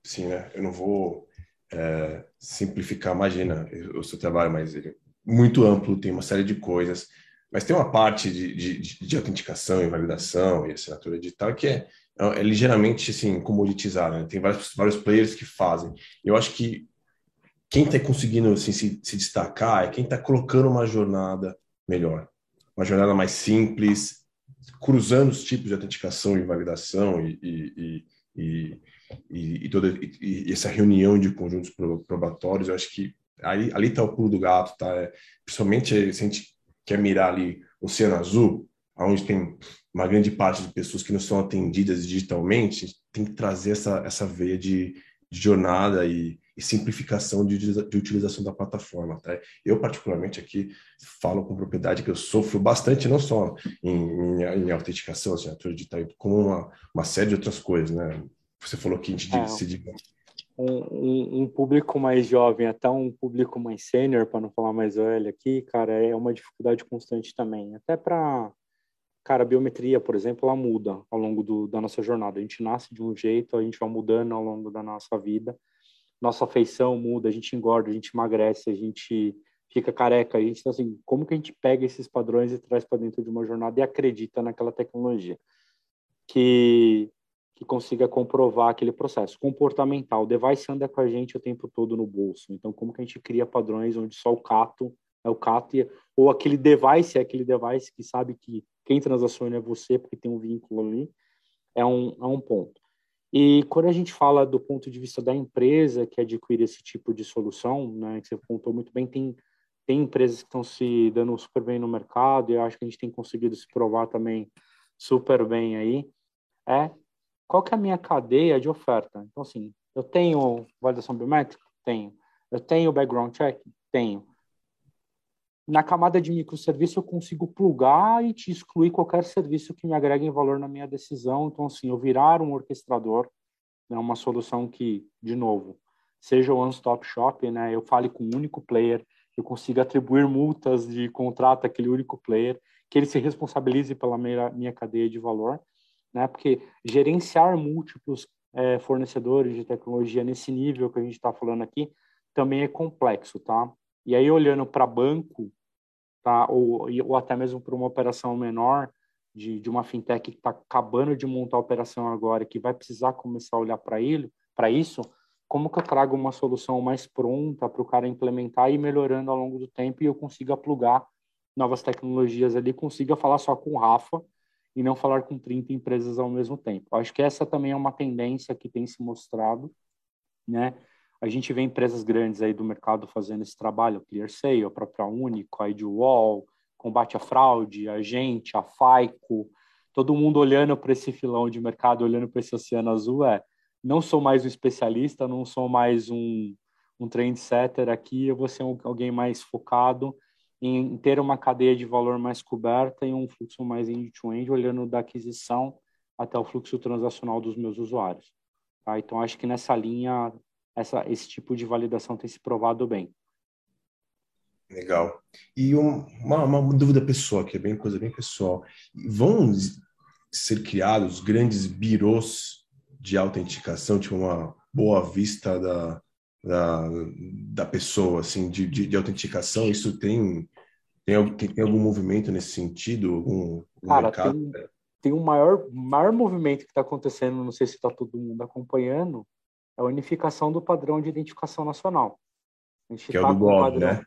Sim, né? Eu não vou é, simplificar, imagina, o seu trabalho, mas ele é muito amplo, tem uma série de coisas, mas tem uma parte de, de, de autenticação e validação e assinatura digital que é, é ligeiramente assim, comoditizada, né? Tem vários, vários players que fazem. Eu acho que quem está conseguindo assim, se, se destacar é quem está colocando uma jornada melhor, uma jornada mais simples, cruzando os tipos de autenticação e validação e, e, e, e E, e toda e, e essa reunião de conjuntos probatórios, eu acho que aí, ali está o pulo do gato, tá? É, principalmente se a gente quer mirar ali o Oceano Azul, onde tem uma grande parte de pessoas que não são atendidas digitalmente, a gente tem que trazer essa, essa veia de, de jornada e, e simplificação de, de utilização da plataforma, tá? Eu, particularmente, aqui falo com propriedade que eu sofro bastante, não só em, em, em autenticação, assinatura digital, como uma, uma série de outras coisas, né? Você falou que a gente é, se... um, um, um público mais jovem, até um público mais sênior, para não falar mais velho aqui, cara, é uma dificuldade constante também. Até para Cara, a biometria, por exemplo, ela muda ao longo do, da nossa jornada. A gente nasce de um jeito, a gente vai mudando ao longo da nossa vida. Nossa feição muda, a gente engorda, a gente emagrece, a gente fica careca. A gente, então, assim, como que a gente pega esses padrões e traz para dentro de uma jornada e acredita naquela tecnologia que, que consiga comprovar aquele processo comportamental? O device anda com a gente o tempo todo no bolso. Então, como que a gente cria padrões onde só o Cato é o Cato e, ou aquele device é aquele device que sabe que quem transaciona é você porque tem um vínculo ali? É um, é um ponto. E quando a gente fala do ponto de vista da empresa que adquire esse tipo de solução, né, que você contou muito bem, tem, tem empresas que estão se dando super bem no mercado, e eu acho que a gente tem conseguido se provar também super bem aí, é qual que é a minha cadeia de oferta. Então, assim, eu tenho validação biométrica? Tenho. Eu tenho background check? Tenho. Na camada de microserviço, eu consigo plugar e te excluir qualquer serviço que me agregue valor na minha decisão. Então, assim, eu virar um orquestrador é, né, uma solução que, de novo, seja o one-stop shop, né, eu fale com um único player, eu consiga atribuir multas de contrato àquele único player, que ele se responsabilize pela minha, minha cadeia de valor, né, porque gerenciar múltiplos é, fornecedores de tecnologia nesse nível que a gente está falando aqui também é complexo, tá? E aí, olhando para banco, tá? Ou, ou até mesmo para uma operação menor, de, de uma fintech que está acabando de montar a operação agora, que vai precisar começar a olhar para ele, para isso, como que eu trago uma solução mais pronta para o cara implementar e ir melhorando ao longo do tempo, e eu consiga plugar novas tecnologias ali, consiga falar só com o Rafa e não falar com trinta empresas ao mesmo tempo. Acho que essa também é uma tendência que tem se mostrado, né? A gente vê empresas grandes aí do mercado fazendo esse trabalho, o ClearSale, a própria Unico, a I D W all, combate à fraude, a gente, a Faico, todo mundo olhando para esse filão de mercado, olhando para esse oceano azul, é, não sou mais um especialista, não sou mais um, um trendsetter aqui, eu vou ser um, alguém mais focado em ter uma cadeia de valor mais coberta e um fluxo mais end-to-end, olhando da aquisição até o fluxo transacional dos meus usuários. Tá? Então, acho que nessa linha... Essa, esse tipo de validação tem se provado bem. Legal. E um, uma, uma dúvida pessoal, que é bem coisa bem pessoal. Vão ser criados grandes birôs de autenticação, tipo uma boa vista da, da, da pessoa, assim, de, de, de autenticação? Isso tem, tem, tem, tem algum movimento nesse sentido? Algum, algum Cara, mercado? Tem, tem um maior, maior movimento que está acontecendo, não sei se está todo mundo acompanhando, é a unificação do padrão de identificação nacional. A gente que tá é o do Gov, padrão... né?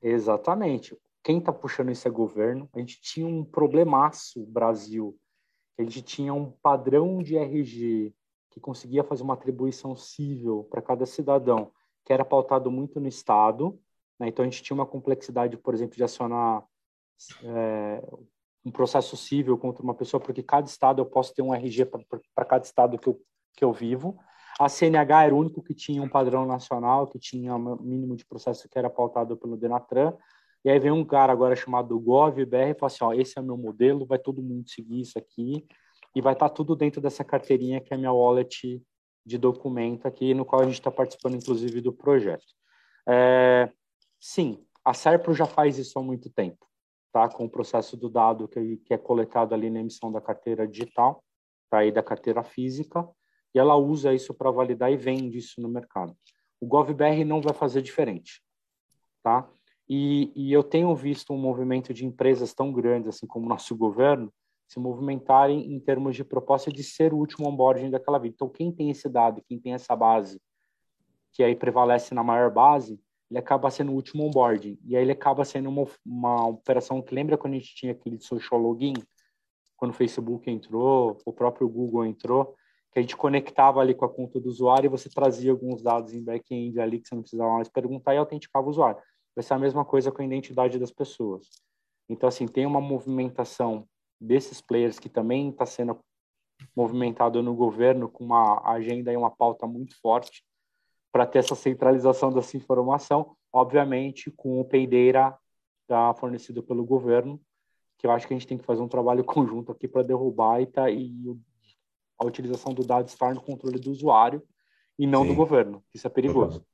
Exatamente. Quem está puxando isso é governo. A gente tinha um problemaço, Brasil. A gente tinha um padrão de R G que conseguia fazer uma atribuição cível para cada cidadão, que era pautado muito no Estado, né? Então, a gente tinha uma complexidade, por exemplo, de acionar é, um processo cível contra uma pessoa, porque cada Estado eu posso ter um R G para cada Estado que eu, que eu vivo. A C N H era o único que tinha um padrão nacional, que tinha um mínimo de processo que era pautado pelo Denatran. E aí vem um cara agora chamado GovBR e fala assim, ó, esse é meu modelo, vai todo mundo seguir isso aqui e vai estar tudo dentro dessa carteirinha que é a minha wallet de documento aqui, no qual a gente está participando, inclusive, do projeto. É, sim, a Serpro já faz isso há muito tempo, tá? Com o processo do dado que, que é coletado ali na emissão da carteira digital, tá? E da carteira física. E ela usa isso para validar e vende isso no mercado. O GovBR não vai fazer diferente, tá? E, e eu tenho visto um movimento de empresas tão grandes, assim como o nosso governo, se movimentarem em termos de proposta de ser o último onboarding daquela vida. Então, quem tem esse dado, quem tem essa base, que aí prevalece na maior base, ele acaba sendo o último onboarding. E aí ele acaba sendo uma, uma operação que lembra quando a gente tinha aquele social login, quando o Facebook entrou, o próprio Google entrou, que a gente conectava ali com a conta do usuário e você trazia alguns dados em back-end ali que você não precisava mais perguntar e autenticava o usuário. Vai ser a mesma coisa com a identidade das pessoas. Então, assim, tem uma movimentação desses players que também está sendo movimentado no governo com uma agenda e uma pauta muito forte para ter essa centralização dessa informação, obviamente com o peideira tá, fornecido pelo governo, que eu acho que a gente tem que fazer um trabalho conjunto aqui para derrubar e, tá, e a utilização do dado estar no controle do usuário e não Sim. do governo. Isso é perigoso.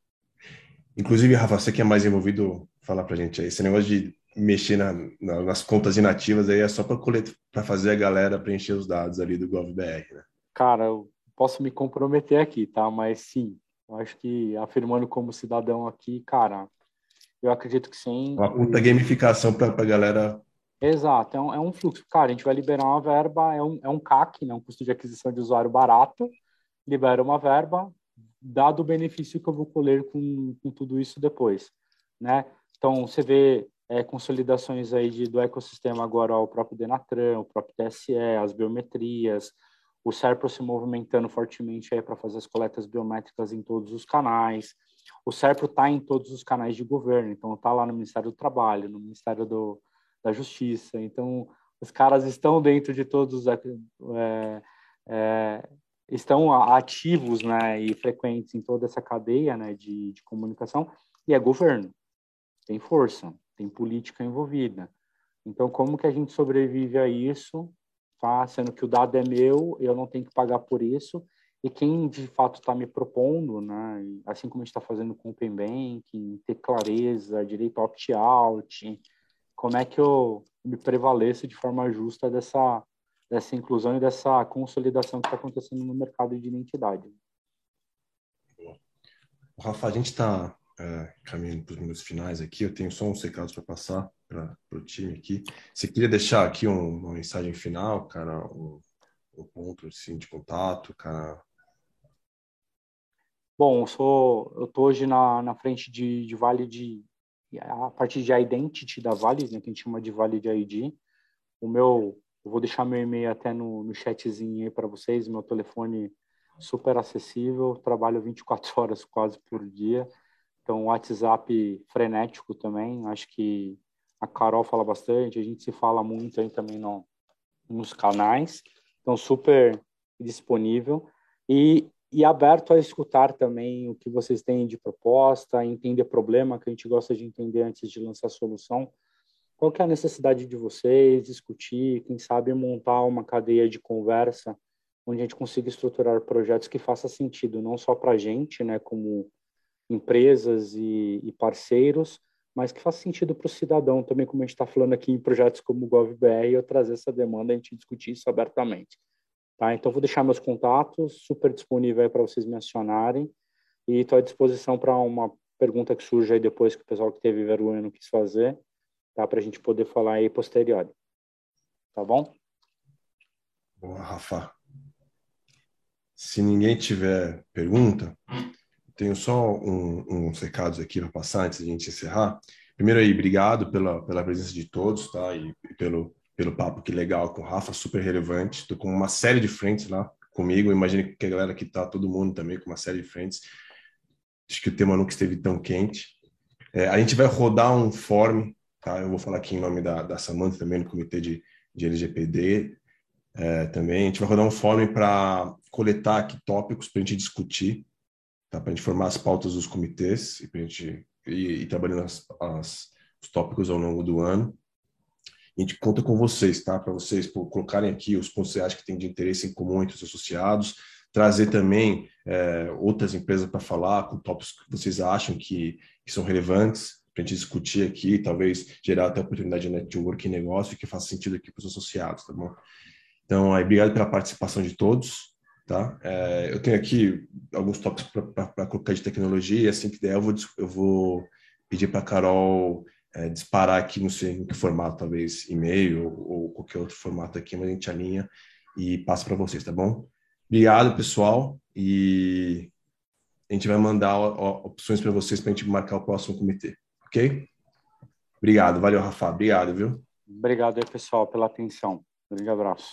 Inclusive, Rafa, você que é mais envolvido, fala pra gente aí. Esse negócio de mexer na, na, nas contas inativas aí é só pra, colet- pra fazer a galera preencher os dados ali do GovBR, né? Cara, eu posso me comprometer aqui, tá? Mas sim, eu acho que afirmando como cidadão aqui, cara, eu acredito que sim. Uma puta gamificação pra, pra galera... Exato, é um, é um fluxo. Cara, a gente vai liberar uma verba, é um, é um C A C, né? Um custo de aquisição de usuário barato, libera uma verba, dado o benefício que eu vou colher com, com tudo isso depois, né? Então, você vê é, consolidações aí de, do ecossistema agora, ó, o próprio Denatran, o próprio T S E, as biometrias, o Serpro se movimentando fortemente aí para fazer as coletas biométricas em todos os canais. O Serpro está em todos os canais de governo, então está lá no Ministério do Trabalho, no Ministério do, da Justiça. Então, os caras estão dentro de todos os... É, é, estão ativos, né, e frequentes em toda essa cadeia, né, de, de comunicação, e é governo. Tem força, tem política envolvida. Então, como que a gente sobrevive a isso, tá? Sendo que o dado é meu, eu não tenho que pagar por isso, e quem, de fato, está me propondo, né, assim como a gente está fazendo com o Open Banking, ter clareza, direito a opt-out, como é que eu me prevaleço de forma justa dessa... dessa inclusão e dessa consolidação que está acontecendo no mercado de identidade. Rafa, a gente está é, caminhando para os minutos finais aqui, eu tenho só uns recados para passar para o time aqui. Você queria deixar aqui um, uma mensagem final, cara, um, um ponto assim, de contato, cara? Bom, eu sou, eu estou hoje na, na frente de, de Valid, a partir de Identity da Valid, né, que a gente chama de Valid I D. O meu... Eu vou deixar meu e-mail até no, no chatzinho aí para vocês, meu telefone super acessível, trabalho vinte e quatro horas quase por dia, então WhatsApp frenético também, acho que a Carol fala bastante, a gente se fala muito aí também no, nos canais, então super disponível e, e aberto a escutar também o que vocês têm de proposta, entender problema, que a gente gosta de entender antes de lançar solução. Qual que é a necessidade de vocês discutir, quem sabe montar uma cadeia de conversa onde a gente consiga estruturar projetos que façam sentido, não só para a gente, né, como empresas e, e parceiros, mas que faça sentido para o cidadão também, como a gente está falando aqui em projetos como o GovBR, eu trazer essa demanda e a gente discutir isso abertamente. Tá? Então, vou deixar meus contatos super disponível para vocês me acionarem e estou à disposição para uma pergunta que surge aí depois que o pessoal que teve vergonha não quis fazer. Tá, para a gente poder falar aí posterior. Tá bom? Boa, Rafa. Se ninguém tiver pergunta, tenho só um, uns recados aqui para passar antes de a gente encerrar. Primeiro aí, obrigado pela, pela presença de todos, tá? E, e pelo, pelo papo que legal com o Rafa, super relevante. Estou com uma série de frentes lá comigo. Imagino que a galera que está, todo mundo também com uma série de frentes. Acho que o tema nunca esteve tão quente. É, a gente vai rodar um form. Tá, eu vou falar aqui em nome da, da Samantha também, do comitê de, de L G P D é, também. A gente vai rodar um fórum para coletar aqui tópicos para a gente discutir, tá? Para a gente formar as pautas dos comitês e para a gente ir, ir trabalhando as, as, os tópicos ao longo do ano. A gente conta com vocês, tá? Para vocês pô, colocarem aqui os pontos que vocês acham que tem de interesse em comum entre os associados, trazer também é, outras empresas para falar com tópicos que vocês acham que, que são relevantes, para a gente discutir aqui, talvez gerar até oportunidade de network e negócio que faça sentido aqui para os associados, tá bom? Então, aí, obrigado pela participação de todos, tá? É, eu tenho aqui alguns tópicos para colocar de tecnologia, e assim que der, eu vou, eu vou pedir para a Carol é, disparar aqui, não sei em que formato, talvez e-mail ou, ou qualquer outro formato aqui, mas a gente alinha e passa para vocês, tá bom? Obrigado, pessoal, e a gente vai mandar opções para vocês para a gente marcar o próximo comitê. Ok? Obrigado. Valeu, Rafa. Obrigado, viu? Obrigado aí, pessoal, pela atenção. Um grande abraço.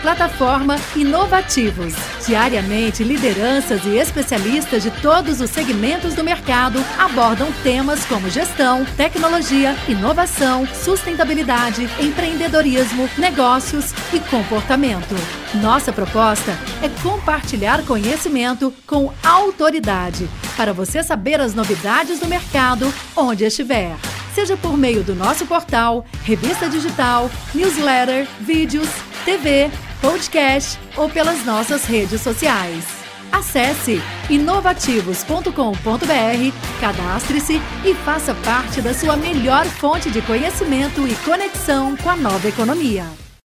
Plataforma Inovativos. Diariamente, lideranças e especialistas de todos os segmentos do mercado abordam temas como gestão, tecnologia, inovação, sustentabilidade, empreendedorismo, negócios e comportamento. Nossa proposta é compartilhar conhecimento com autoridade, para você saber as novidades do mercado onde estiver. Seja por meio do nosso portal, revista digital, newsletter, vídeos, T V, podcast ou pelas nossas redes sociais. Acesse inovativos ponto com ponto br, cadastre-se e faça parte da sua melhor fonte de conhecimento e conexão com a nova economia.